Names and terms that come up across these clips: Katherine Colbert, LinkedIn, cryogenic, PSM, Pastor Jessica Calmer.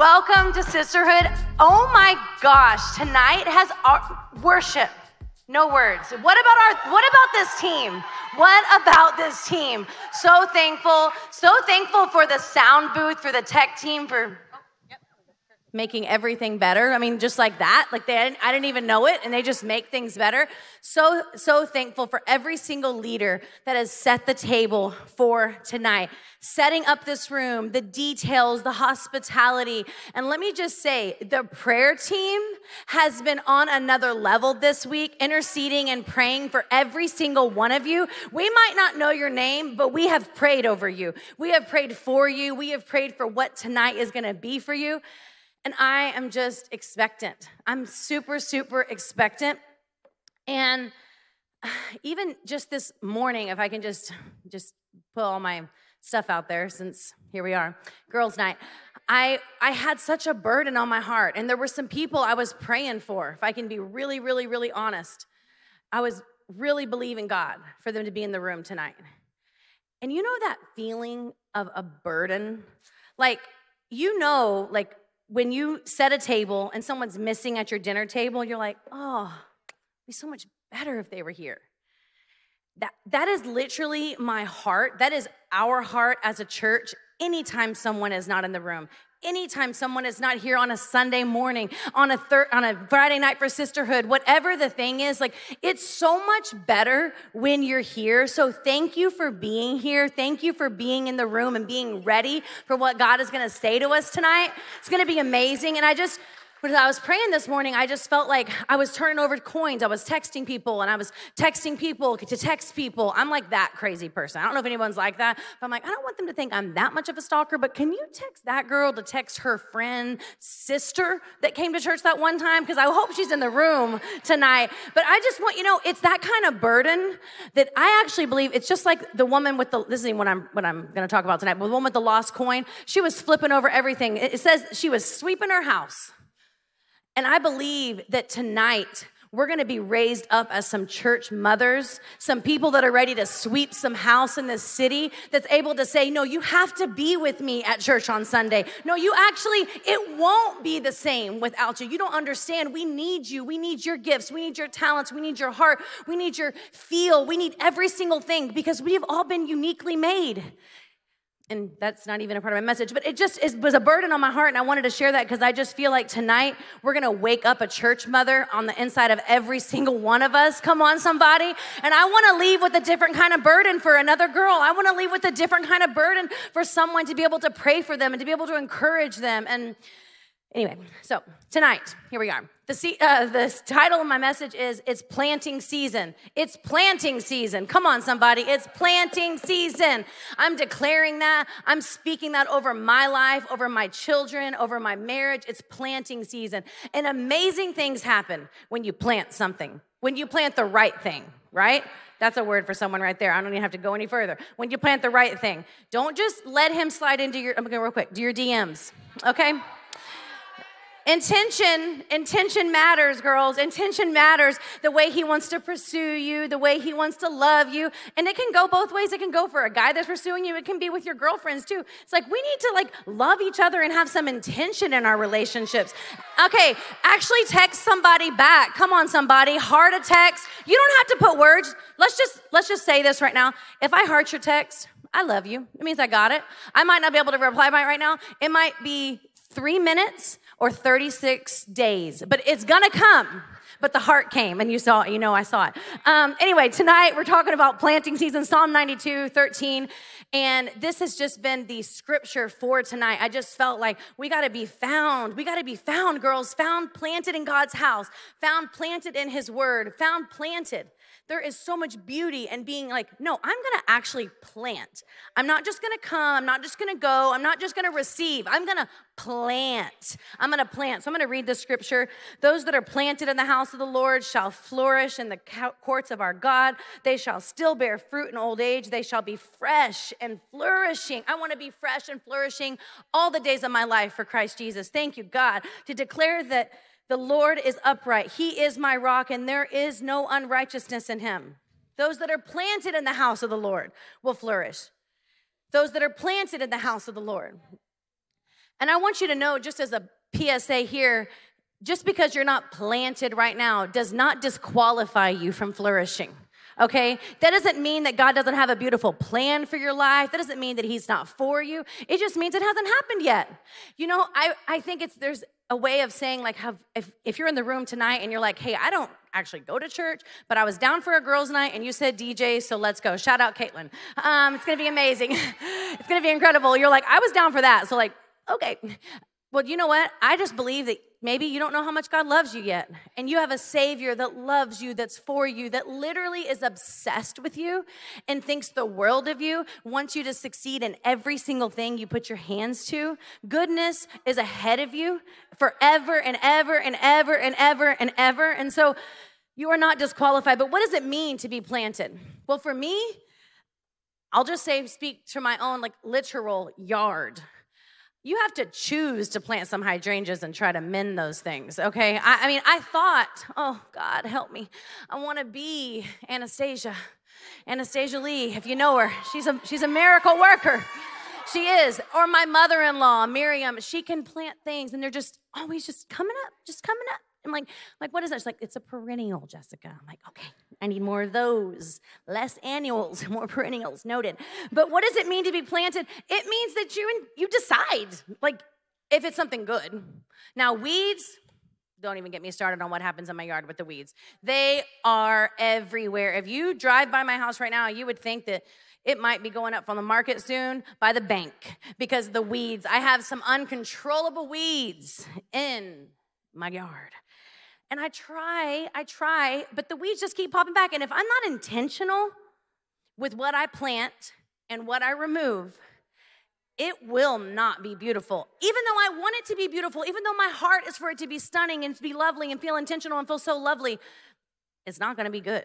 Welcome to Sisterhood. Oh my gosh, tonight has worship. No words. What about this team? What about this team? So thankful for the sound booth, for the tech team, for making everything better. I mean, just like that. Like I didn't even know it, and they just make things better. So thankful for every single leader that has set the table for tonight. Setting up this room, the details, the hospitality. And let me just say, the prayer team has been on another level this week, interceding and praying for every single one of you. We might not know your name, but we have prayed over you. We have prayed for you. We have prayed for what tonight is going to be for you. And I am just expectant. I'm super expectant. And even just this morning, if I can just put all my stuff out there, since here we are, girls' night, I had such a burden on my heart. And there were some people I was praying for, if I can be really honest. I was really believing God for them to be in the room tonight. And you know that feeling of a burden? Like, when you set a table and someone's missing at your dinner table, you're like, oh, it'd be so much better if they were here. That is literally my heart. That is our heart as a church anytime someone is not in the room. Anytime someone is not here on a Sunday morning, on a Friday night for Sisterhood, whatever the thing is, like it's so much better when you're here. So thank you for being here. Thank you for being in the room and being ready for what God is going to say to us tonight. It's going to be amazing. And when I was praying this morning, I just felt like I was turning over coins. I was texting people, and I was texting people to text people. I'm like that crazy person. I don't know if anyone's like that, but I'm like, I don't want them to think I'm that much of a stalker, but can you text that girl to text her friend, sister that came to church that one time? Because I hope she's in the room tonight. But I just want, it's that kind of burden that I actually believe it's just like the woman with this is what I'm going to talk about tonight, but the woman with the lost coin, she was flipping over everything. It says she was sweeping her house. And I believe that tonight we're going to be raised up as some church mothers, some people that are ready to sweep some house in this city, that's able to say, no, you have to be with me at church on Sunday. No, it won't be the same without you. You don't understand. We need you. We need your gifts. We need your talents. We need your heart. We need your feel. We need every single thing because we have all been uniquely made. And that's not even a part of my message, but it was a burden on my heart, and I wanted to share that because I just feel like tonight we're going to wake up a church mother on the inside of every single one of us. Come on, somebody. And I want to leave with a different kind of burden for another girl. I want to leave with a different kind of burden for someone to be able to pray for them and to be able to encourage them. And anyway, so tonight, here we are. The title of my message is, It's Planting Season. It's planting season. Come on, somebody. It's planting season. I'm declaring that. I'm speaking that over my life, over my children, over my marriage. It's planting season. And amazing things happen when you plant something, when you plant the right thing, right? That's a word for someone right there. I don't even have to go any further. When you plant the right thing, don't just let him slide into your, I'm going to go real quick, do your DMs, okay? Intention matters, girls. Intention matters. The way he wants to pursue you, the way he wants to love you. And it can go both ways. It can go for a guy that's pursuing you. It can be with your girlfriends too. It's like, we need to love each other and have some intention in our relationships. Okay, actually text somebody back. Come on, somebody. Heart a text. You don't have to put words. Let's just say this right now. If I heart your text, I love you. It means I got it. I might not be able to reply by it right now. It might be 3 minutes or 36 days, but it's gonna come. But the heart came, and you saw it. I saw it. Anyway, tonight we're talking about planting season, Psalm 92:13, and this has just been the scripture for tonight. I just felt like we gotta be found. We gotta be found, girls, found planted in God's house, found planted in his word, found planted. There is so much beauty in being like, no, I'm going to actually plant. I'm not just going to come. I'm not just going to go. I'm not just going to receive. I'm going to plant. I'm going to plant. So I'm going to read the scripture. Those that are planted in the house of the Lord shall flourish in the courts of our God. They shall still bear fruit in old age. They shall be fresh and flourishing. I want to be fresh and flourishing all the days of my life for Christ Jesus. Thank you, God, to declare that the Lord is upright. He is my rock, and there is no unrighteousness in him. Those that are planted in the house of the Lord will flourish. Those that are planted in the house of the Lord. And I want you to know, just as a PSA here, just because you're not planted right now does not disqualify you from flourishing, okay? That doesn't mean that God doesn't have a beautiful plan for your life. That doesn't mean that he's not for you. It just means it hasn't happened yet. You know, I think there's a way of saying, like, if you're in the room tonight and you're like, hey, I don't actually go to church, but I was down for a girls' night and you said DJ, so let's go. Shout out Caitlin. It's going to be amazing. It's going to be incredible. You're like, I was down for that, so like, okay. Well, you know what? I just believe that maybe you don't know how much God loves you yet, and you have a Savior that loves you, that's for you, that literally is obsessed with you and thinks the world of you, wants you to succeed in every single thing you put your hands to. Goodness is ahead of you forever and ever and ever and ever and ever, and so you are not disqualified. But what does it mean to be planted? Well, for me, I'll just say, speak to my own, like, literal yard. You have to choose to plant some hydrangeas and try to mend those things, okay? I mean, I thought, oh, God, help me. I want to be Anastasia Lee, if you know her. She's a miracle worker. She is. Or my mother-in-law, Miriam, she can plant things, and they're just always just coming up. I'm like, what is that? She's like, it's a perennial, Jessica. I'm like, okay, I need more of those. Less annuals, more perennials, noted. But what does it mean to be planted? It means that you decide, like, if it's something good. Now, weeds, don't even get me started on what happens in my yard with the weeds. They are everywhere. If you drive by my house right now, you would think that it might be going up from the market soon by the bank because the weeds. I have some uncontrollable weeds in my yard. And I try, but the weeds just keep popping back. And if I'm not intentional with what I plant and what I remove, it will not be beautiful. Even though I want it to be beautiful, even though my heart is for it to be stunning and to be lovely and feel intentional and feel so lovely, it's not going to be good.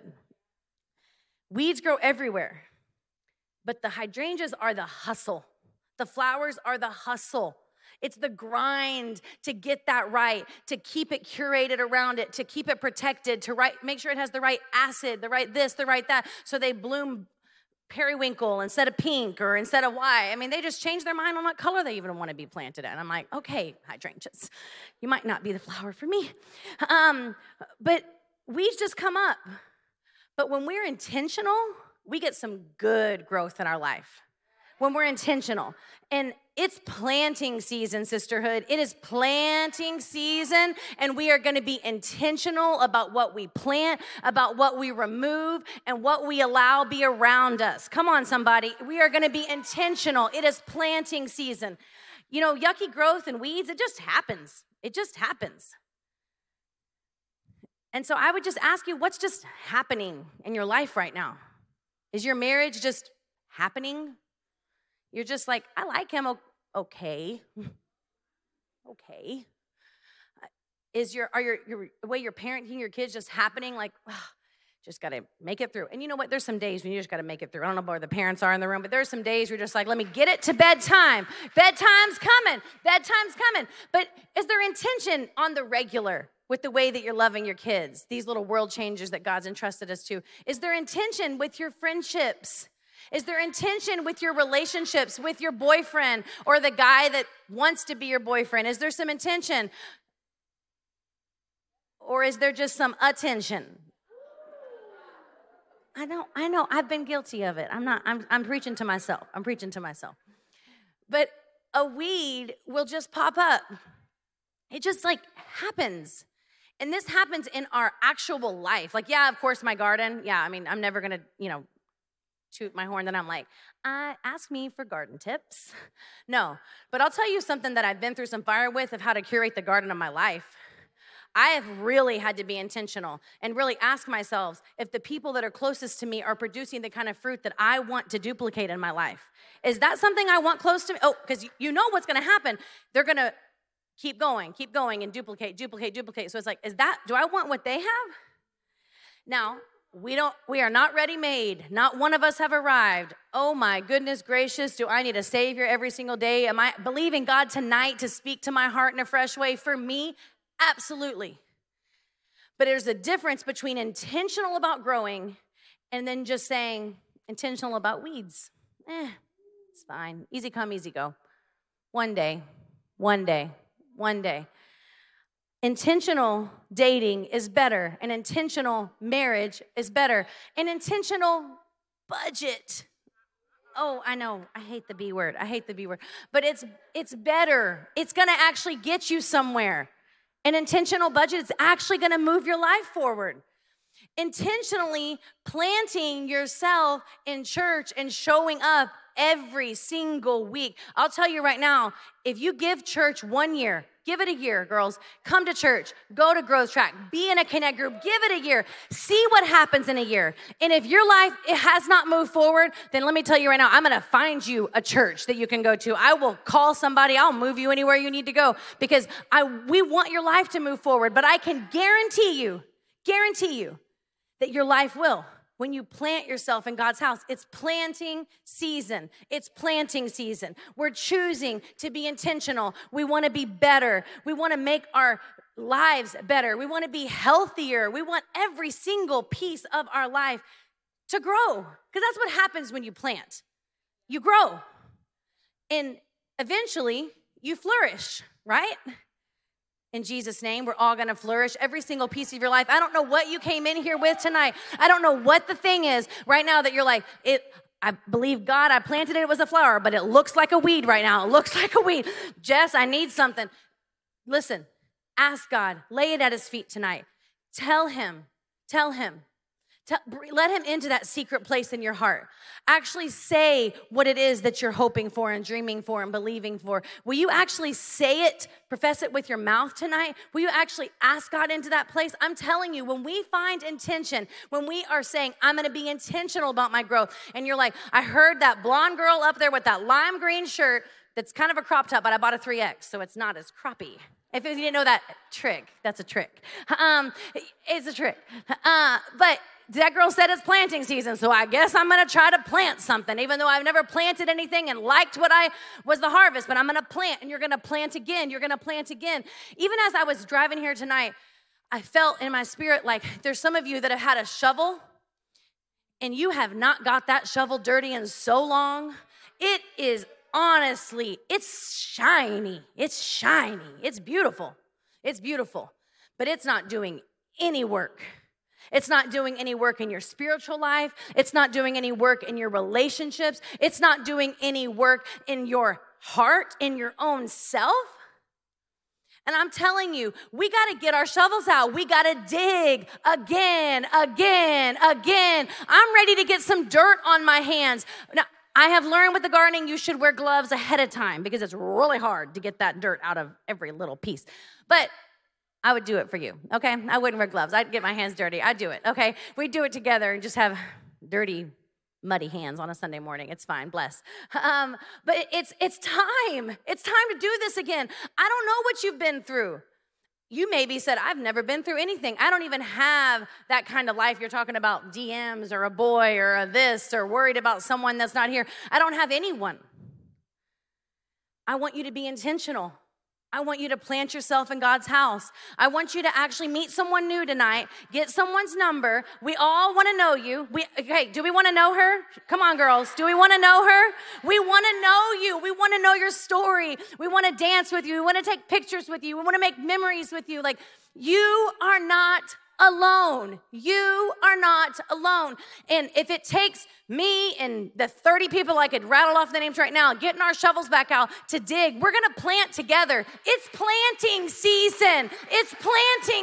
Weeds grow everywhere, but the hydrangeas are the hustle. The flowers are the hustle. It's the grind to get that right, to keep it curated around it, to keep it protected, to make sure it has the right acid, the right this, the right that, so they bloom periwinkle instead of pink or instead of white. I mean, they just change their mind on what color they even want to be planted in. I'm like, okay, hydrangeas, you might not be the flower for me. But weeds just come up. But when we're intentional, we get some good growth in our life. When we're intentional. And it's planting season, sisterhood. It is planting season, and we are going to be intentional about what we plant, about what we remove, and what we allow be around us. Come on, somebody. We are going to be intentional. It is planting season. You know, yucky growth and weeds, it just happens. It just happens. And so I would just ask you, what's just happening in your life right now? Is your marriage just happening? You're just like, I like him, okay. Okay. Is your way you're parenting your kids just happening? Like, just got to make it through. And you know what? There's some days when you just got to make it through. I don't know where the parents are in the room, but there's some days where you're just like, let me get it to bedtime. Bedtime's coming. But is there intention on the regular with the way that you're loving your kids, these little world changers that God's entrusted us to? Is there intention with your friendships? Is there intention with your relationships, with your boyfriend or the guy that wants to be your boyfriend? Is there some intention? Or is there just some attention? I know, I've been guilty of it. I'm preaching to myself. But a weed will just pop up. It just like happens. And this happens in our actual life. Like, yeah, of course, my garden. Yeah, I mean, I'm never going to, toot my horn, then I'm like, ask me for garden tips. No, but I'll tell you something that I've been through some fire with of how to curate the garden of my life. I have really had to be intentional and really ask myself if the people that are closest to me are producing the kind of fruit that I want to duplicate in my life. Is that something I want close to me? Oh, because you know what's going to happen. They're going to keep going and duplicate. So it's like, do I want what they have? Now, we are not ready made. Not one of us have arrived. Oh my goodness gracious, do I need a Savior every single day? Am I believing God tonight to speak to my heart in a fresh way? For me, absolutely. But there's a difference between intentional about growing and then just saying intentional about weeds. It's fine. Easy come, easy go. One day, One day. Intentional dating is better. An intentional marriage is better. An intentional budget. Oh, I know. I hate the B word. But it's better. It's going to actually get you somewhere. An intentional budget is actually going to move your life forward. Intentionally planting yourself in church and showing up every single week. I'll tell you right now, if you give church 1 year, give it a year, girls. Come to church, go to Growth Track, be in a Connect group, give it a year. See what happens in a year. And if your life it has not moved forward, then let me tell you right now, I'm going to find you a church that you can go to. I will call somebody. I'll move you anywhere you need to go because we want your life to move forward. But I can guarantee you that your life will. When you plant yourself in God's house, it's planting season. It's planting season. We're choosing to be intentional. We want to be better. We want to make our lives better. We want to be healthier. We want every single piece of our life to grow because that's what happens when you plant. You grow, and eventually you flourish, right? In Jesus' name, we're all going to flourish every single piece of your life. I don't know what you came in here with tonight. I don't know what the thing is right now that you're like, I believe God, I planted it, it was a flower, but it looks like a weed right now. It looks like a weed. Jess, I need something. Listen, ask God. Lay it at his feet tonight. Tell him. Let him into that secret place in your heart. Actually say what it is that you're hoping for and dreaming for and believing for. Will you actually say it, profess it with your mouth tonight? Will you actually ask God into that place? I'm telling you, when we find intention, when we are saying, I'm going to be intentional about my growth, and you're like, I heard that blonde girl up there with that lime green shirt that's kind of a crop top, but I bought a 3X, so it's not as croppy. If you didn't know that trick, that's a trick. It's a trick. But that girl said it's planting season, so I guess I'm going to try to plant something, even though I've never planted anything and liked what I was the harvest, but I'm going to plant, and you're going to plant again. Even as I was driving here tonight, I felt in my spirit like there's some of you that have had a shovel, and you have not got that shovel dirty in so long. It is honestly, it's shiny, it's beautiful, but it's not doing any work. It's not doing any work in your spiritual life. It's not doing any work in your relationships. It's not doing any work in your heart, in your own self. And I'm telling you, we got to get our shovels out. We got to dig again. I'm ready to get some dirt on my hands. Now, I have learned with the gardening, you should wear gloves ahead of time because it's really hard to get that dirt out of every little piece. But I would do it for you, okay? I wouldn't wear gloves. I'd get my hands dirty. I'd do it, okay? We'd do it together and just have dirty, muddy hands on a Sunday morning. It's fine, bless. But it's time. It's time to do this again. I don't know what you've been through. You maybe said, I've never been through anything. I don't even have that kind of life. You're talking about DMs or a boy or a this or worried about someone that's not here. I don't have anyone. I want you to be intentional. I want you to plant yourself in God's house. I want you to actually meet someone new tonight. Get someone's number. We all want to know you. Do we want to know her? Come on, girls. Do we want to know her? We want to know you. We want to know your story. We want to dance with you. We want to take pictures with you. We want to make memories with you. Like, you are not alone. You are not alone. And if it takes me and the 30 people I could rattle off the names right now, getting our shovels back out to dig, we're going to plant together. It's planting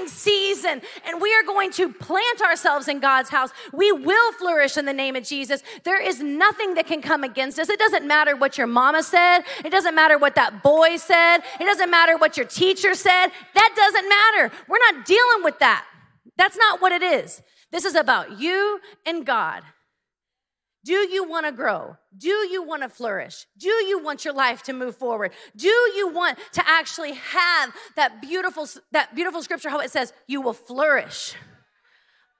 season. And we are going to plant ourselves in God's house. We will flourish in the name of Jesus. There is nothing that can come against us. It doesn't matter what your mama said. It doesn't matter what that boy said. It doesn't matter what your teacher said. That doesn't matter. We're not dealing with that. That's not what it is. This is about you and God. Do you want to grow? Do you want to flourish? Do you want your life to move forward? Do you want to actually have that beautiful scripture, how it says, you will flourish?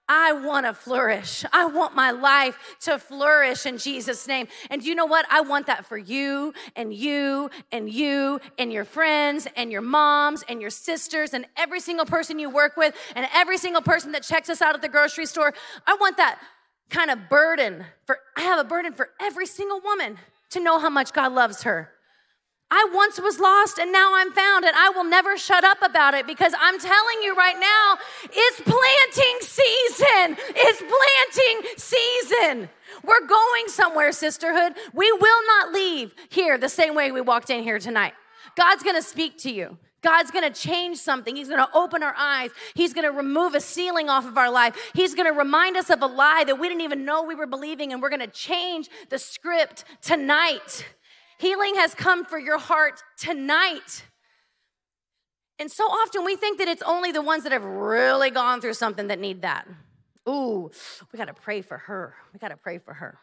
I want to flourish. I want my life to flourish in Jesus' name. And do you know what? I want that for you and you and you and your friends and your moms and your sisters and every single person you work with and every single person that checks us out at the grocery store. I want that kind of burden. I have a burden for every single woman to know how much God loves her. I once was lost and now I'm found, and I will never shut up about it, because I'm telling you right now, it's planting season. It's planting season. We're going somewhere, sisterhood. We will not leave here the same way we walked in here tonight. God's going to speak to you. God's going to change something. He's going to open our eyes. He's going to remove a ceiling off of our life. He's going to remind us of a lie that we didn't even know we were believing, and we're going to change the script tonight. Healing has come for your heart tonight. And so often we think that it's only the ones that have really gone through something that need that. Ooh, we got to pray for her. We got to pray for her.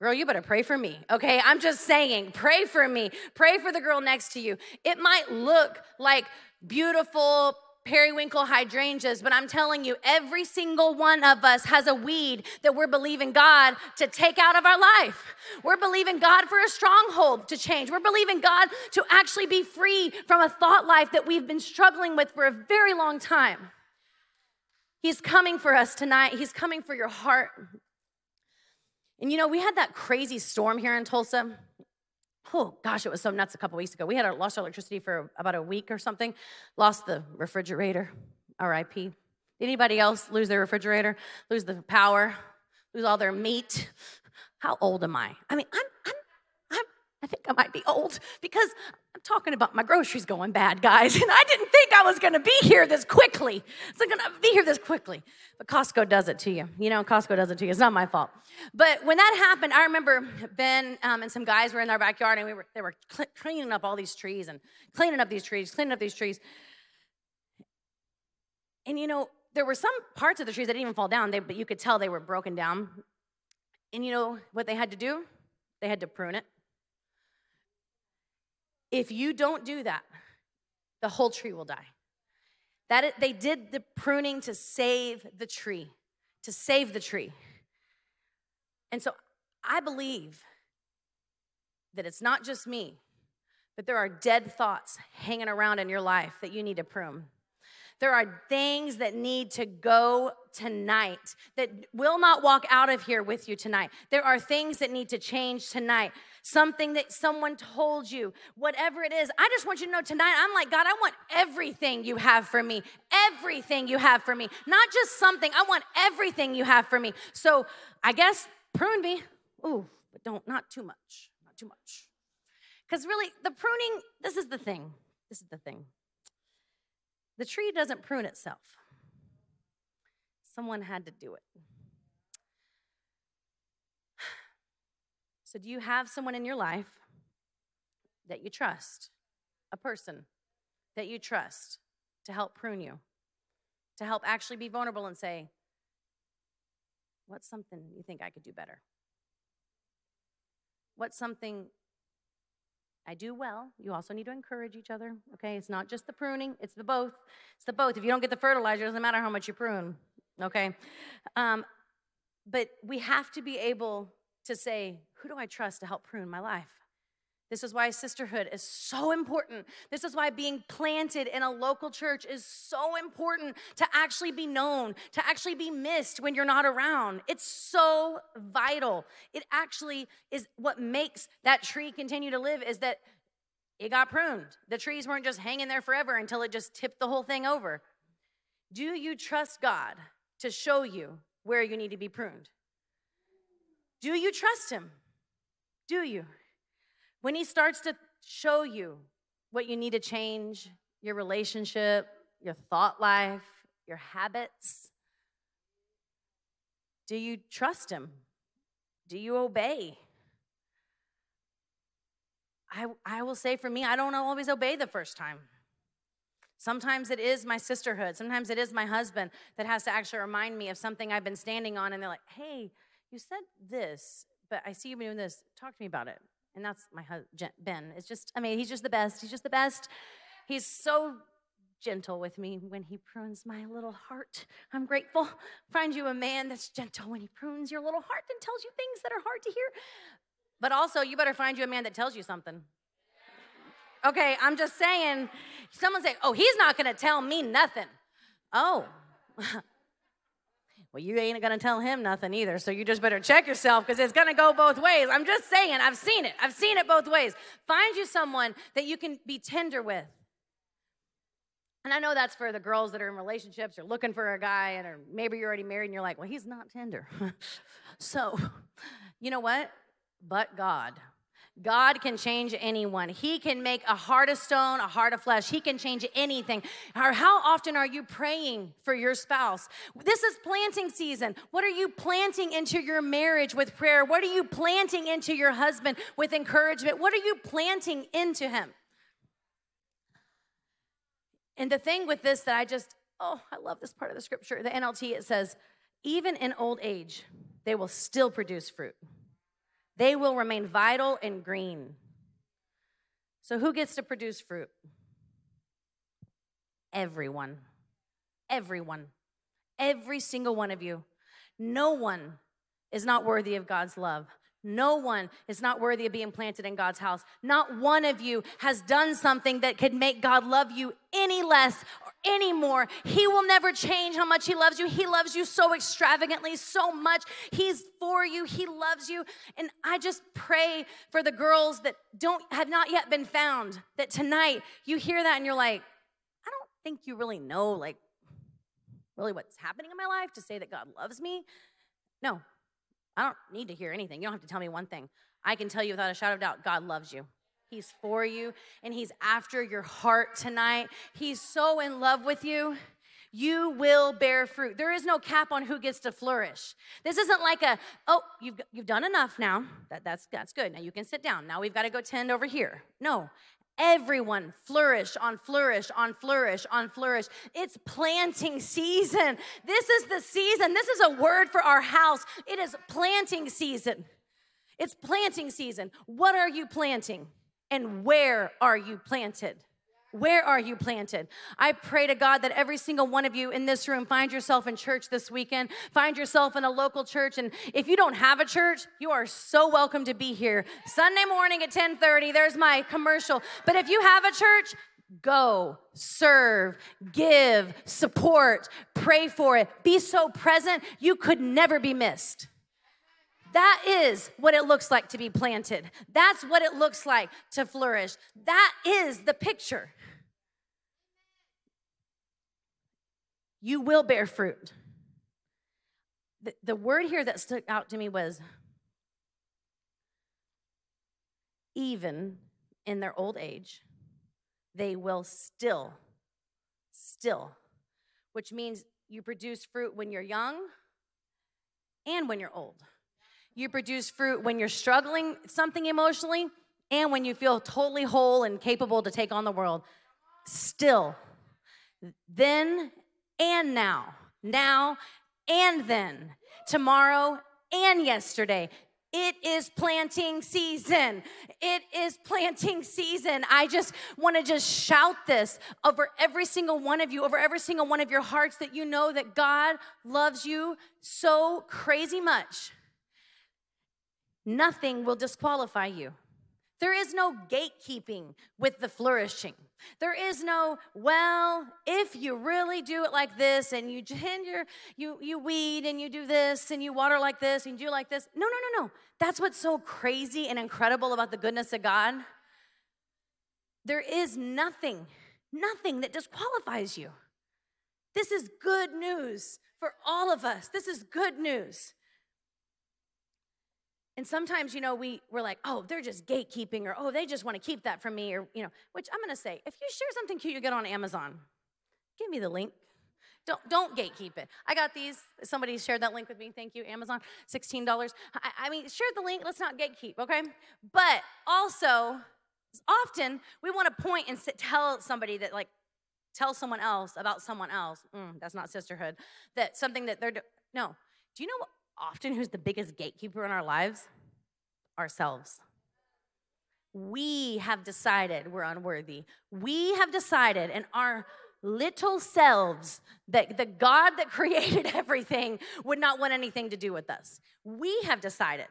Girl, you better pray for me, okay? I'm just saying, pray for me. Pray for the girl next to you. It might look like beautiful periwinkle hydrangeas, but I'm telling you, every single one of us has a weed that we're believing God to take out of our life. We're believing God for a stronghold to change. We're believing God to actually be free from a thought life that we've been struggling with for a very long time. He's coming for us tonight. He's coming for your heart. And you know, we had that crazy storm here in Tulsa. Oh gosh, it was so nuts a couple weeks ago. We had lost our electricity for about a week or something. Lost the refrigerator, RIP. Did anybody else lose their refrigerator? Lose the power? Lose all their meat? How old am I? I mean, I think I might be old, because I'm talking about my groceries going bad, guys. And I didn't think I was going to be here this quickly. It's not going to be here this quickly. But Costco does it to you. You know, Costco does it to you. It's not my fault. But when that happened, I remember Ben and some guys were in our backyard, and they were cleaning up all these trees and cleaning up these trees. And, you know, there were some parts of the trees that didn't even fall down, but you could tell they were broken down. And, you know, what they had to do? They had to prune it. If you don't do that, the whole tree will die. That they did the pruning to save the tree, And so I believe that it's not just me, but there are dead thoughts hanging around in your life that you need to prune. There are things that need to go tonight that will not walk out of here with you tonight. There are things that need to change tonight. Something that someone told you, whatever it is. I just want you to know tonight, I'm like, God, I want everything you have for me. Everything you have for me. Not just something. I want everything you have for me. So I guess prune me. Ooh, but not too much. Not too much. Because really, the pruning, this is the thing. The tree doesn't prune itself. Someone had to do it. So do you have someone in your life that you trust? A person that you trust to help prune you? To help actually be vulnerable and say, what's something you think I could do better? What's something I do well? You also need to encourage each other, okay? It's not just the pruning, it's the both. It's the both. If you don't get the fertilizer, it doesn't matter how much you prune, okay? But we have to be able to say, who do I trust to help prune my life? This is why sisterhood is so important. This is why being planted in a local church is so important, to actually be known, to actually be missed when you're not around. It's so vital. It actually is what makes that tree continue to live, is that it got pruned. The trees weren't just hanging there forever until it just tipped the whole thing over. Do you trust God to show you where you need to be pruned? Do you trust him? Do you? When he starts to show you what you need to change, your relationship, your thought life, your habits, do you trust him? Do you obey? I will say, for me, I don't always obey the first time. Sometimes it is my sisterhood. Sometimes it is my husband that has to actually remind me of something I've been standing on, and they're like, hey, you said this, but I see you doing this. Talk to me about it. And that's my husband, Ben. It's just, I mean, he's just the best. He's just the best. He's so gentle with me when he prunes my little heart. I'm grateful. Find you a man that's gentle when he prunes your little heart and tells you things that are hard to hear. But also, you better find you a man that tells you something. Okay, I'm just saying. Someone say, oh, he's not going to tell me nothing. Oh, Well, you ain't going to tell him nothing either, so you just better check yourself because it's going to go both ways. I'm just saying, I've seen it. I've seen it both ways. Find you someone that you can be tender with. And I know that's for the girls that are in relationships or looking for a guy, and or maybe you're already married and you're like, well, he's not tender. So, you know what? But God. God can change anyone. He can make a heart of stone, a heart of flesh. He can change anything. How often are you praying for your spouse? This is planting season. What are you planting into your marriage with prayer? What are you planting into your husband with encouragement? What are you planting into him? And the thing with this that I love this part of the scripture. The NLT, it says, even in old age, they will still produce fruit. They will remain vital and green. So who gets to produce fruit? Everyone. Everyone. Every single one of you. No one is not worthy of God's love. No one is not worthy of being planted in God's house. Not one of you has done something that could make God love you any less or any more. He will never change how much he loves you. He loves you so extravagantly, so much. He's for you. He loves you. And I just pray for the girls that have not yet been found, that tonight you hear that and you're like, I don't think you really know, really what's happening in my life to say that God loves me. No. I don't need to hear anything. You don't have to tell me one thing. I can tell you without a shadow of doubt, God loves you. He's for you, and he's after your heart tonight. He's so in love with you. You will bear fruit. There is no cap on who gets to flourish. This isn't like you've done enough now. That's good. Now you can sit down. Now we've got to go tend over here. No. Everyone flourish on flourish on flourish on flourish. It's planting season. This is the season. This is a word for our house. It is planting season. It's planting season. What are you planting? And where are you planted? Where are you planted? I pray to God that every single one of you in this room find yourself in church this weekend. Find yourself in a local church. And if you don't have a church, you are so welcome to be here. Sunday morning at 10:30, there's my commercial. But if you have a church, go, serve, give, support, pray for it. Be so present, you could never be missed. That is what it looks like to be planted. That's what it looks like to flourish. That is the picture. You will bear fruit. The word here that stuck out to me was, even in their old age, they will still, which means you produce fruit when you're young and when you're old. You produce fruit when you're struggling something emotionally and when you feel totally whole and capable to take on the world. Still, then and now, now and then, tomorrow and yesterday. It is planting season. It is planting season. I just want to just shout this over every single one of you, over every single one of your hearts, that you know that God loves you so crazy much. Nothing will disqualify you. There is no gatekeeping with the flourishing. There is no, well, if you really do it like this and you weed and you do this and you water like this and you do like this. No. That's what's so crazy and incredible about the goodness of God. There is nothing that disqualifies you. This is good news for all of us. This is good news. And sometimes, we're like, oh, they're just gatekeeping, or, oh, they just want to keep that from me, or, which I'm going to say, if you share something cute you get on Amazon, give me the link. Don't gatekeep it. I got these. Somebody shared that link with me. Thank you, Amazon. $16. I mean, share the link. Let's not gatekeep, okay? But also, often we want to point and tell somebody that, tell someone else about someone else. That's not sisterhood. That something that they're doing. No. Do you know what? Often who's the biggest gatekeeper in our lives? Ourselves. We have decided we're unworthy. We have decided in our little selves that the God that created everything would not want anything to do with us. We have decided.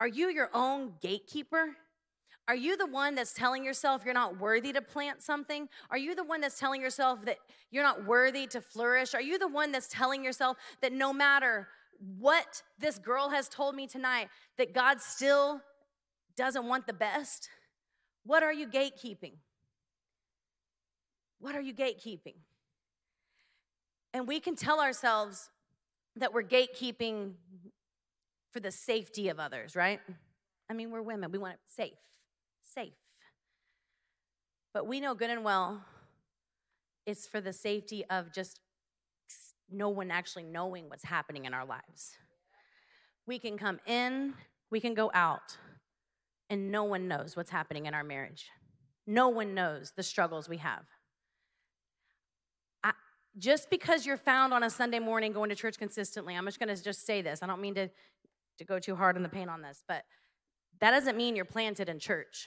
Are you your own gatekeeper? Are you the one that's telling yourself you're not worthy to plant something? Are you the one that's telling yourself that you're not worthy to flourish? Are you the one that's telling yourself that no matter what this girl has told me tonight, that God still doesn't want the best? What are you gatekeeping? What are you gatekeeping? And we can tell ourselves that we're gatekeeping for the safety of others, right? I mean, we're women. We want it safe. But we know good and well it's for the safety of just no one actually knowing what's happening in our lives. We can come in, we can go out, and no one knows what's happening in our marriage. No one knows the struggles we have. Just because you're found on a Sunday morning going to church consistently, I'm just going to just say this. I don't mean to go too hard on the paint on this, but that doesn't mean you're planted in church.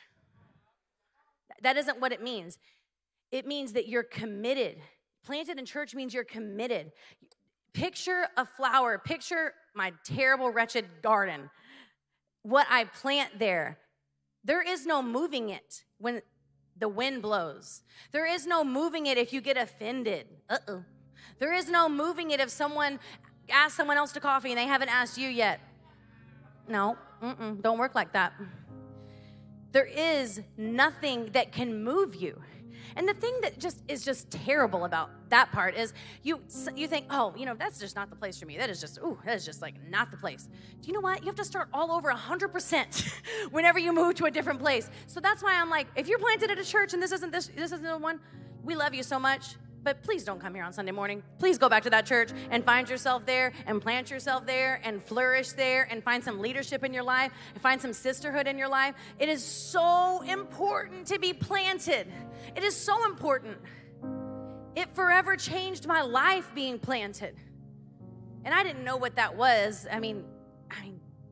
That isn't what it means. It means that you're committed. Planted in church means you're committed. Picture a flower. Picture my terrible, wretched garden. What I plant there. There is no moving it when the wind blows. There is no moving it if you get offended. Uh-oh. There is no moving it if someone asks someone else to coffee and they haven't asked you yet. No, don't work like that. There is nothing that can move you. And the thing that is terrible about that part is you think, oh, you know, that's just not the place for me. That is just like not the place. Do you know what? You have to start all over 100% whenever you move to a different place. So that's why I'm like, if you're planted at a church and this isn't the one, we love you so much, but please don't come here on Sunday morning. Please go back to that church and find yourself there and plant yourself there and flourish there and find some leadership in your life and find some sisterhood in your life. It is so important to be planted. It is so important. It forever changed my life being planted. And I didn't know what that was. I mean,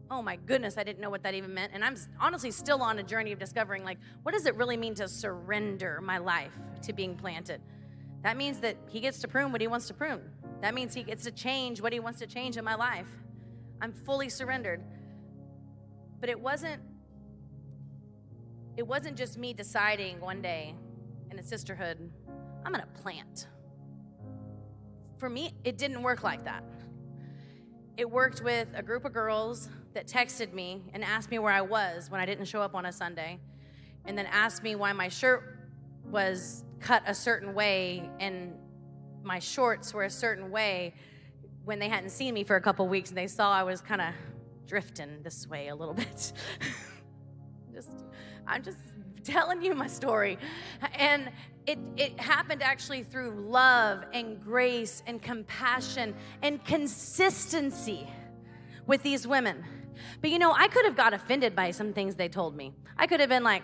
oh my goodness, I didn't know what that even meant. And I'm honestly still on a journey of discovering, like, what does it really mean to surrender my life to being planted? That means that he gets to prune what he wants to prune. That means he gets to change what he wants to change in my life. I'm fully surrendered. But it wasn't just me deciding one day in a sisterhood, I'm gonna plant. For me, it didn't work like that. It worked with a group of girls that texted me and asked me where I was when I didn't show up on a Sunday, and then asked me why my shirt was cut a certain way and my shorts were a certain way when they hadn't seen me for a couple weeks and they saw I was kind of drifting this way a little bit. I'm just telling you my story. And it happened actually through love and grace and compassion and consistency with these women. But you know, I could have got offended by some things they told me. I could have been like,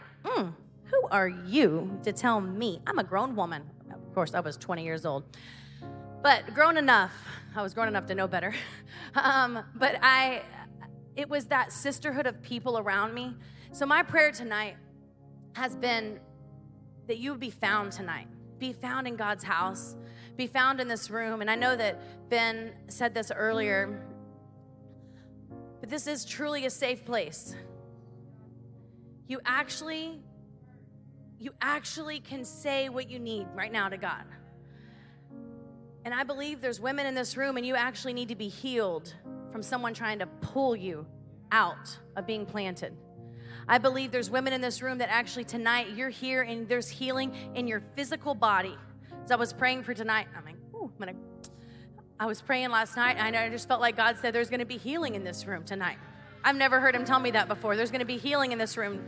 who are you to tell me? I'm a grown woman. Of course, I was 20 years old. But grown enough. I was grown enough to know better. It was that sisterhood of people around me. So my prayer tonight has been that you would be found tonight. Be found in God's house. Be found in this room. And I know that Ben said this earlier, but this is truly a safe place. You actually can say what you need right now to God. And I believe there's women in this room and you actually need to be healed from someone trying to pull you out of being planted. I believe there's women in this room that actually tonight you're here and there's healing in your physical body. As I was praying for tonight, I'm like, ooh, I was praying last night and I just felt like God said there's gonna be healing in this room tonight. I've never heard him tell me that before. There's gonna be healing in this room.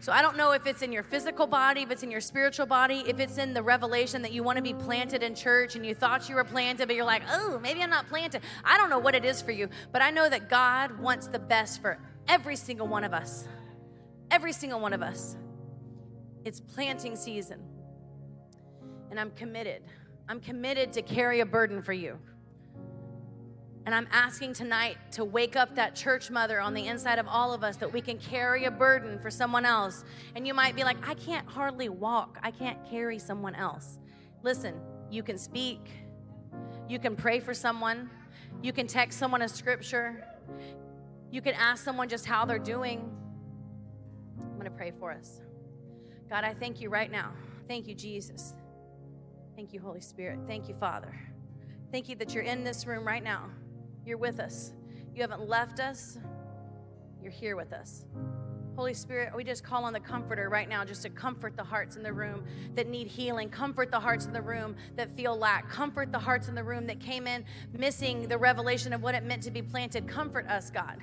So I don't know if it's in your physical body, if it's in your spiritual body, if it's in the revelation that you want to be planted in church and you thought you were planted, but you're like, oh, maybe I'm not planted. I don't know what it is for you, but I know that God wants the best for every single one of us. Every single one of us. It's planting season. And I'm committed. I'm committed to carry a burden for you. And I'm asking tonight to wake up that church mother on the inside of all of us that we can carry a burden for someone else. And you might be like, I can't hardly walk. I can't carry someone else. Listen, you can speak. You can pray for someone. You can text someone a scripture. You can ask someone just how they're doing. going to pray for us. God, I thank you right now. Thank you, Jesus. Thank you, Holy Spirit. Thank you, Father. Thank you that you're in this room right now. You're with us. You haven't left us. You're here with us. Holy Spirit, we just call on the Comforter right now just to comfort the hearts in the room that need healing. Comfort the hearts in the room that feel lack. Comfort the hearts in the room that came in missing the revelation of what it meant to be planted. Comfort us, God.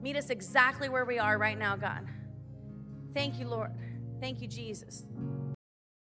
Meet us exactly where we are right now, God. Thank you, Lord. Thank you, Jesus.